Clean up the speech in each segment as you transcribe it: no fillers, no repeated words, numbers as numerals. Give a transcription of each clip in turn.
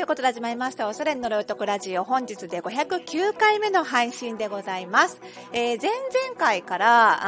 ということで始まりましたおしゃれの呪い男ラジオ、本日で509回目の配信でございます。前々回から、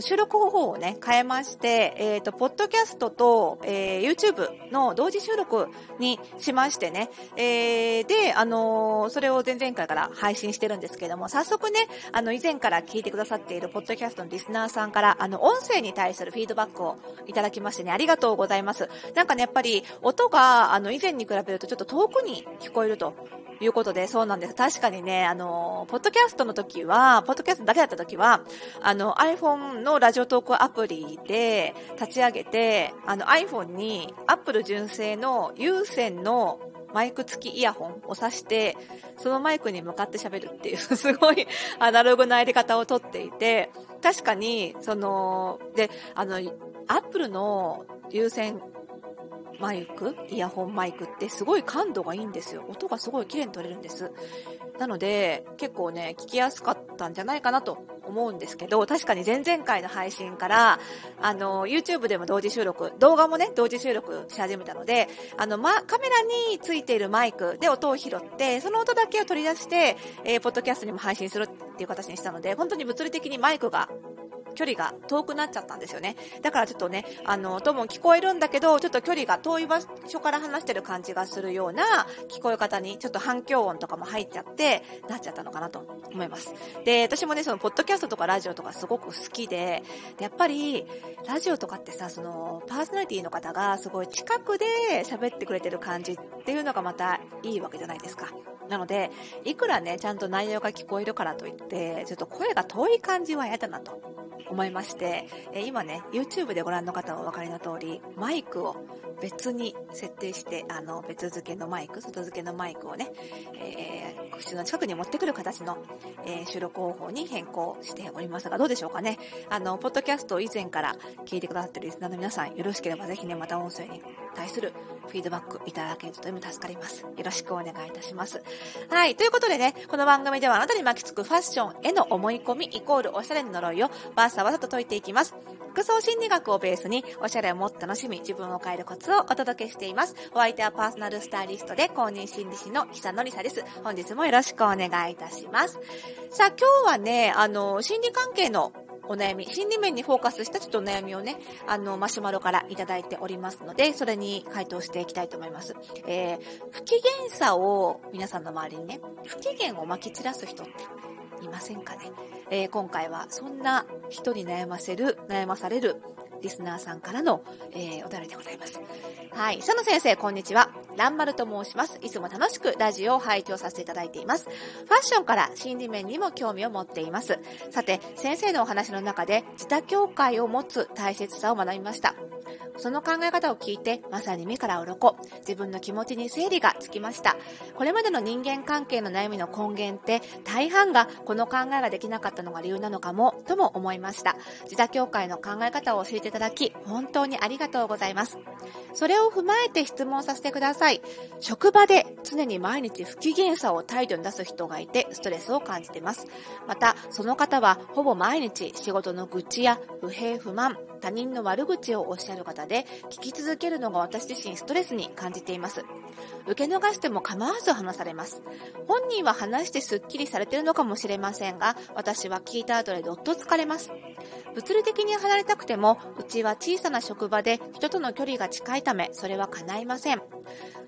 収録方法をね、変えまして、ポッドキャストと、YouTube の同時収録にしましてね、で、それを前々回から配信してるんですけども、早速ね、以前から聞いてくださっているポッドキャストのリスナーさんから、音声に対するフィードバックをいただきましてね、ありがとうございます。なんかね、やっぱり、音が、以前に比べるとちょっと遠くに聞こえるということで、そうなんです。確かにね、ポッドキャストだけだった時は、iPhone のラジオトークアプリで立ち上げて、iPhone に Apple 純正の有線のマイク付きイヤホンを挿して、そのマイクに向かって喋るっていう、すごいアナログなやり方をとっていて、確かに、Apple の有線マイク、イヤホンマイクってすごい感度がいいんですよ。音がすごい綺麗に取れるんです。なので、結構ね、聞きやすかったんじゃないかなと思うんですけど、確かに前々回の配信から、YouTube でも同時収録、動画もね、同時収録し始めたので、カメラについているマイクで音を拾って、その音だけを取り出して、ポッドキャストにも配信するっていう形にしたので、本当に物理的にマイクが、距離が遠くなっちゃったんですよね。だからちょっとね、音も聞こえるんだけど、ちょっと距離が遠い場所から話してる感じがするような聞こえ方に、ちょっと反響音とかも入っちゃって、なっちゃったのかなと思います。で、私もね、その、ポッドキャストとかラジオとかすごく好きで、やっぱり、ラジオとかってさ、パーソナリティの方がすごい近くで喋ってくれてる感じっていうのがまたいいわけじゃないですか。なので、いくらね、ちゃんと内容が聞こえるからといって、ちょっと声が遠い感じは嫌だなと思いまして、今ね、YouTube でご覧の方はお分かりの通り、マイクを別に設定して、別付けのマイク、外付けのマイクをね、口の近くに持ってくる形の、収録方法に変更しておりますが、どうでしょうかね。ポッドキャスト以前から聞いてくださっているリスナーの皆さん、よろしければぜひね、また音声に対するフィードバックいただけるととても助かります。よろしくお願いいたします。はい、ということでね、この番組ではあなたに巻きつくファッションへの思い込みイコールおしゃれの呪いをバーサバサと解いていきます。服装心理学をベースにおしゃれをもっと楽しみ、自分を変えるコツをお届けしています。お相手はパーソナルスタイリストで公認心理師の久野里沙です。本日もよろしくお願いいたします。さあ、今日はね、心理関係のお悩み、心理面にフォーカスしたちょっとお悩みをね、マシュマロからいただいておりますので、それに回答していきたいと思います。不機嫌さを、皆さんの周りにね、不機嫌をまき散らす人っていませんかね。今回はそんな人に悩まされるリスナーさんからの、お便りでございます。はい、佐野先生、こんにちは。ランマルと申します。いつも楽しくラジオを拝聴させていただいています。ファッションから心理面にも興味を持っています。さて、先生のお話の中で自他境界を持つ大切さを学びました。その考え方を聞いて、まさに目から鱗、自分の気持ちに整理がつきました。これまでの人間関係の悩みの根源って、大半がこの考えができなかったのが理由なのかも、とも思いました。自他境界の考え方を教えていただき、本当にありがとうございます。それを踏まえて質問させてください。職場で常に毎日不機嫌さを態度に出す人がいて、ストレスを感じています。また、その方はほぼ毎日仕事の愚痴や不平不満、他人の悪口をおっしゃる方で、聞き続けるのが私自身ストレスに感じています。受け逃しても構わず話されます。本人は話してすっきりされているのかもしれませんが、私は聞いた後でどっと疲れます。物理的に離れたくても、うちは小さな職場で人との距離が近いため、それは叶いません。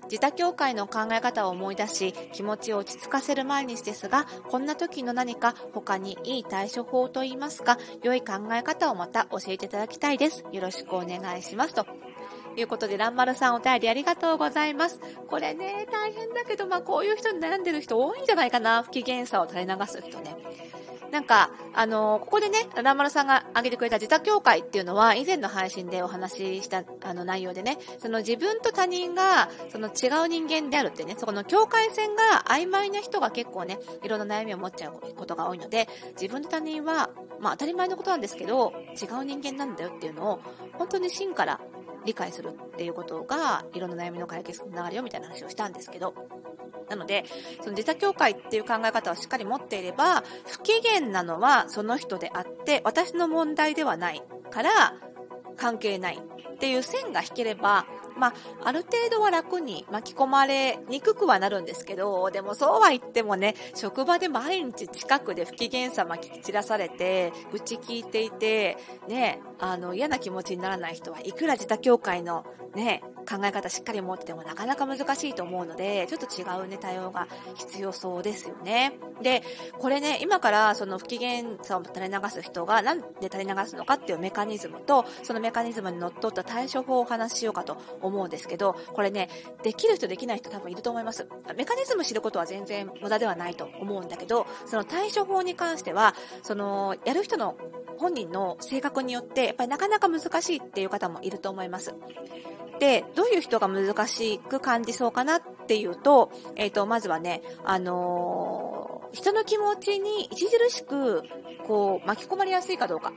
自他境界の考え方を思い出し、気持ちを落ち着かせる毎日ですが、こんな時の何か他にいい対処法といいますか、良い考え方をまた教えていただきたいです。よろしくお願いします。ということで、ランマルさん、お便りありがとうございます。これね、大変だけど、こういう人に悩んでる人多いんじゃないかな。不機嫌さを垂れ流す人ね。なんか、ここでね、ランマルさんが挙げてくれた自他境界っていうのは、以前の配信でお話しした、内容でね、自分と他人が、違う人間であるってね、そこの境界線が曖昧な人が結構ね、いろんな悩みを持っちゃうことが多いので、自分と他人は、当たり前のことなんですけど、違う人間なんだよっていうのを、本当に真から理解するっていうことが、いろんな悩みの解決につながるよみたいな話をしたんですけど、なので、自他境界っていう考え方をしっかり持っていれば、不機嫌なのはその人であって、私の問題ではないから関係ないっていう線が引ければ、まあ、ある程度は楽に巻き込まれにくくはなるんですけど、でもそうは言ってもね、職場で毎日近くで不機嫌さまき散らされて、愚痴聞いていて、ね、嫌な気持ちにならない人はいくら自他協会のね、考え方しっかり持っててもなかなか難しいと思うので、ちょっと違うね、対応が必要そうですよね。で、これね、今からその不機嫌さを垂れ流す人がなんで垂れ流すのかっていうメカニズムと、そのメカニズムにのっとった対処法をお話ししようかと思うんですけど、これね、できる人できない人多分いると思います。メカニズム知ることは全然無駄ではないと思うんだけど、その対処法に関しては、その、やる人の本人の性格によって、やっぱりなかなか難しいっていう方もいると思います。で、どういう人が難しく感じそうかなっていうと、まずはね、人の気持ちに著しく、こう、巻き込まれやすいかどうか。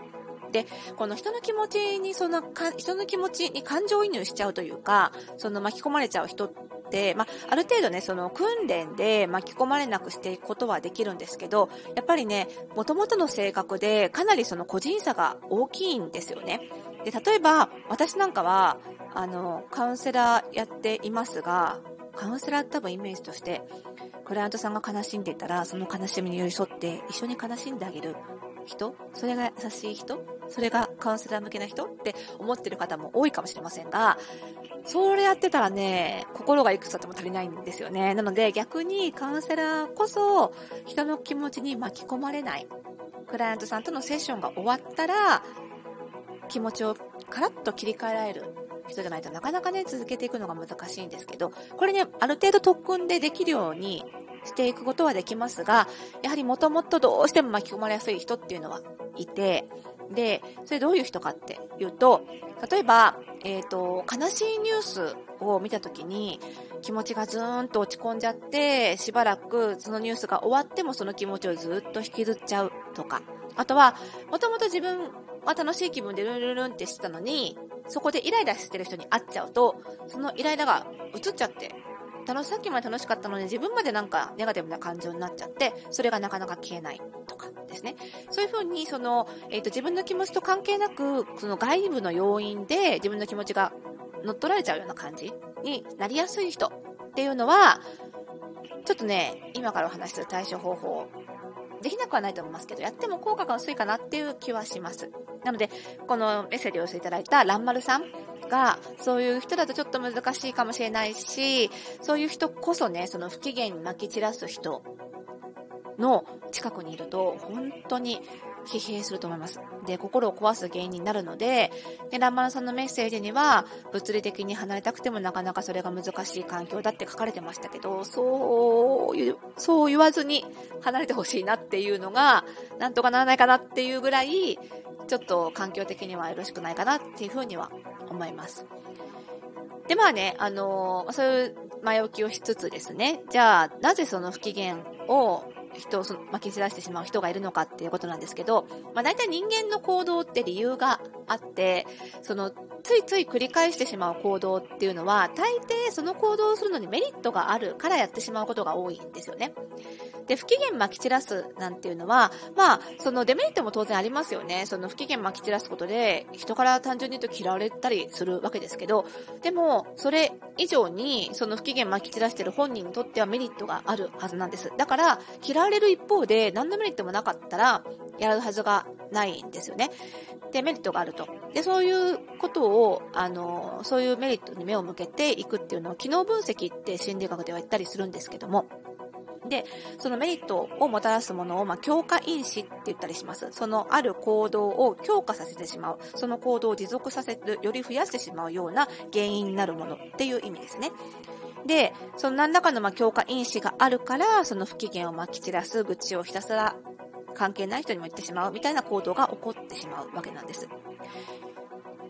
で、この人の気持ちに感情移入しちゃうというか、その巻き込まれちゃう人って、まあ、ある程度ね、その訓練で巻き込まれなくしていくことはできるんですけど、やっぱりね、元々の性格でかなりその個人差が大きいんですよね。で、例えば、私なんかは、カウンセラーやっていますが、カウンセラー多分イメージとして、クライアントさんが悲しんでいたら、その悲しみに寄り添って一緒に悲しんであげる人、それが優しい人、それがカウンセラー向けな人って思ってる方も多いかもしれませんが、それやってたらね、心がいくつあっても足りないんですよね。なので逆にカウンセラーこそ人の気持ちに巻き込まれない。クライアントさんとのセッションが終わったら、気持ちをカラッと切り替えられる人じゃないとなかなかね、続けていくのが難しいんですけど、これね、ある程度特訓でできるようにしていくことはできますが、やはりもともとどうしても巻き込まれやすい人っていうのはいて、で、それどういう人かっていうと、例えば、悲しいニュースを見たときに気持ちがずーんと落ち込んじゃって、しばらくそのニュースが終わってもその気持ちをずっと引きずっちゃうとか、あとは、もともと自分は楽しい気分でルンルンルンってしてたのに、そこでイライラしてる人に会っちゃうと、そのイライラが移っちゃって、さっきまで楽しかったのに自分までなんかネガティブな感情になっちゃって、それがなかなか消えないとかですね。そういうふうに、その、自分の気持ちと関係なく、その外部の要因で自分の気持ちが乗っ取られちゃうような感じになりやすい人っていうのは、ちょっとね、今からお話しする対処方法、できなくはないと思いますけど、やっても効果が薄いかなっていう気はします。なので、このメッセージを寄せていただいた蘭丸さんが、そういう人だとちょっと難しいかもしれないし、そういう人こそね、その不機嫌にまき散らす人の近くにいると、本当に疲弊すると思います。で、心を壊す原因になるので、蘭丸さんのメッセージには、物理的に離れたくてもなかなかそれが難しい環境だって書かれてましたけど、そう言わずに離れてほしいなっていうのが、なんとかならないかなっていうぐらい、ちょっと環境的にはよろしくないかなっていうふうには思います。で、まあね、そういう前置きをしつつですね、じゃあ、なぜその不機嫌を巻き散らしてしまう人がいるのかっていうことなんですけど、まあ大体人間の行動って理由があって、そのついつい繰り返してしまう行動っていうのは、大抵その行動をするのにメリットがあるからやってしまうことが多いんですよね。で、不機嫌まき散らすなんていうのは、まあ、そのデメリットも当然ありますよね。その不機嫌まき散らすことで、人から単純に言うと嫌われたりするわけですけど、でも、それ以上に、その不機嫌まき散らしてる本人にとってはメリットがあるはずなんです。だから、嫌われる一方で、何のメリットもなかったら、やるはずがないんですよね。で、メリットがあると。で、そういうことを、そういうメリットに目を向けていくっていうのを、機能分析って心理学では言ったりするんですけども、で、そのメリットをもたらすものを、まあ、強化因子って言ったりします。そのある行動を強化させてしまう。その行動を持続させる、より増やしてしまうような原因になるものっていう意味ですね。で、その何らかのまあ強化因子があるから、その不機嫌をまき散らす、愚痴をひたすら関係ない人にも言ってしまうみたいな行動が起こってしまうわけなんです。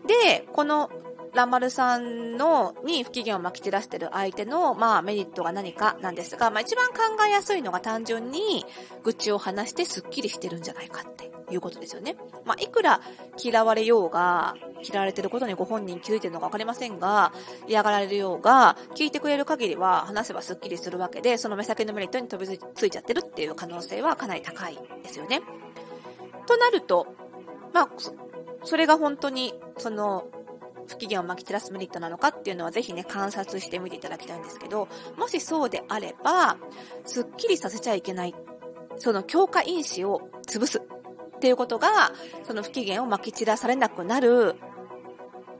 で、この、蘭丸さんのに不機嫌をまき散らしてる相手の、まあ、メリットが何かなんですが、まあ、一番考えやすいのが単純に愚痴を話してスッキリしてるんじゃないかっていうことですよね。まあ、いくら嫌われようが、嫌われてることにご本人気づいてるのかわかりませんが、嫌がられるようが、聞いてくれる限りは話せばスッキリするわけで、その目先のメリットに飛びついちゃってるっていう可能性はかなり高いですよね。となると、まあ、それが本当に、その、不機嫌をまき散らすメリットなのかっていうのはぜひね、観察してみていただきたいんですけど、もしそうであれば、すっきりさせちゃいけない、その強化因子を潰すっていうことが、その不機嫌をまき散らされなくなる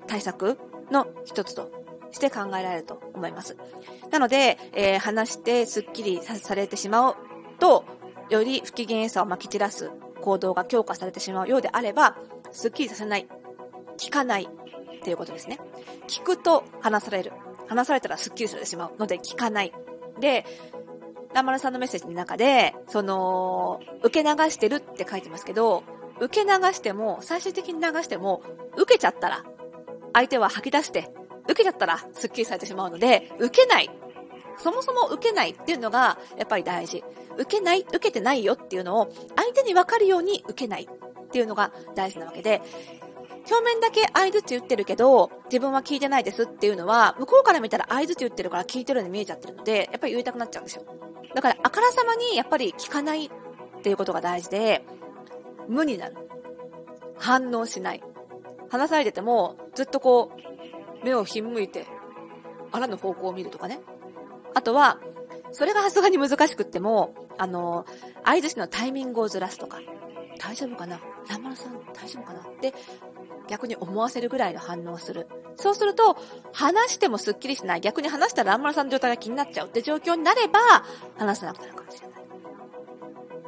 対策の一つとして考えられると思います。なので、話してすっきりされてしまうと、より不機嫌さをまき散らす行動が強化されてしまうようであれば、すっきりさせない、聞かないっていうことですね。聞くと話される。話されたらすっきりされてしまうので聞かない。で、蘭丸さんのメッセージの中で、受け流してるって書いてますけど、受け流しても、最終的に流しても、受けちゃったら、相手は吐き出して、受けちゃったらすっきりされてしまうので、受けない。そもそも受けないっていうのがやっぱり大事。受けてないよっていうのを相手に分かるように受けないっていうのが大事なわけで、表面だけ相槌打ってるけど自分は聞いてないですっていうのは、向こうから見たら相槌打ってるから聞いてるように見えちゃってるので、やっぱり言いたくなっちゃうんですよ。だからあからさまにやっぱり聞かないっていうことが大事で、無になる。反応しない。話されててもずっと目をひんむいてあらぬ方向を見るとかね。あとは、それがさすがに難しくっても、相槌のタイミングをずらすとか、大丈夫かな？蘭丸さん大丈夫かな？って逆に思わせるぐらいの反応をする。そうすると、話してもスッキリしない。逆に話したら蘭丸さんの状態が気になっちゃうって状況になれば、話さなくなるかもしれない。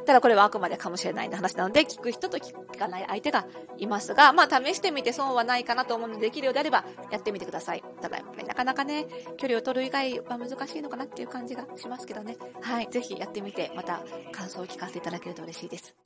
ただこれはあくまでかもしれないな話なので、聞く人と聞かない相手がいますが、まあ試してみて損はないかなと思うので、できるようであればやってみてください。ただ、なかなかね、距離を取る以外は難しいのかなっていう感じがしますけどね。はい。ぜひやってみて、また感想を聞かせていただけると嬉しいです。